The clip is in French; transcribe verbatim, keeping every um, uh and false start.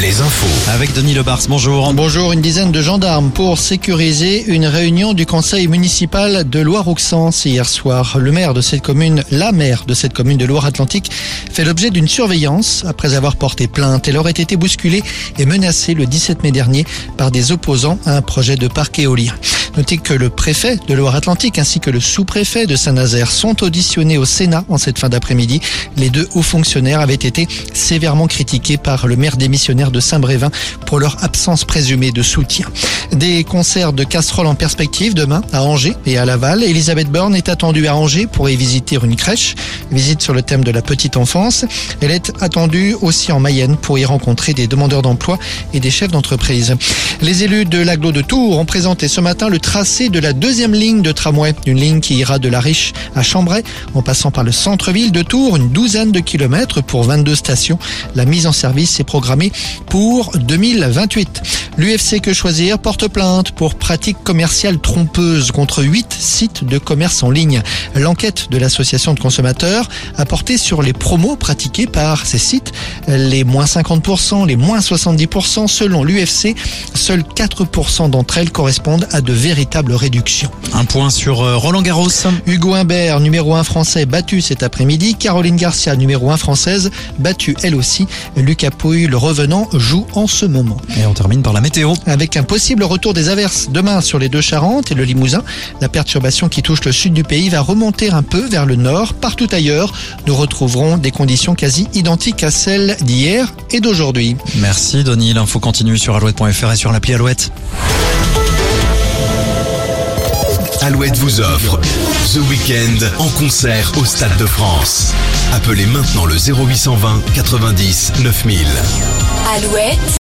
Les infos. Avec Denis Lebars, bonjour. Bonjour, une dizaine de gendarmes pour sécuriser une réunion du conseil municipal de Loireauxence hier soir. Le maire de cette commune, la maire de cette commune de Loire-Atlantique, fait l'objet d'une surveillance après avoir porté plainte. Elle aurait été bousculée et menacée le dix-sept mai dernier par des opposants à un projet de parc éolien. Notez que le préfet de Loire-Atlantique ainsi que le sous-préfet de Saint-Nazaire sont auditionnés au Sénat en cette fin d'après-midi. Les deux hauts fonctionnaires avaient été sévèrement critiqués par le maire démissionnaire de Saint-Brévin pour leur absence présumée de soutien. Des concerts de casseroles en perspective demain à Angers et à Laval. Elisabeth Borne est attendue à Angers pour y visiter une crèche. Visite sur le thème de la petite enfance. Elle est attendue aussi en Mayenne pour y rencontrer des demandeurs d'emploi et des chefs d'entreprise. Les élus de l'agglo de Tours ont présenté ce matin le tracé de la deuxième ligne de tramway, une ligne qui ira de La Riche à Chambray en passant par le centre-ville de Tours, une douzaine de kilomètres pour vingt-deux stations. La mise en service est programmée pour deux mille vingt-huit. L'U F C Que Choisir porte plainte pour pratiques commerciales trompeuses contre huit sites de commerce en ligne. L'enquête de l'association de consommateurs a porté sur les promos pratiqués par ces sites, les moins cinquante pour cent, les moins soixante-dix pour cent. Selon l'U F C, seuls quatre pour cent d'entre elles correspondent à de véritables réductions. Un point sur Roland Garros. Hugo Imbert, numéro un français, battu cet après-midi. Caroline Garcia, numéro un française, battue elle aussi. Lucas Pouille, le revenant, joue en ce moment. Et on termine par la météo. Avec un possible retour des averses demain sur les deux Charentes et le Limousin, la perturbation qui touche le sud du pays va remonter un peu vers le nord. Partout ailleurs, nous retrouverons des conditions quasi identiques à celles d'hier et d'aujourd'hui. Merci Denis, l'info continue sur alouette point f r et sur l'appli Alouette. Alouette vous offre The Weeknd en concert au Stade de France. Appelez maintenant le zéro huit cent vingt quatre-vingt-dix neuf mille. Alouette.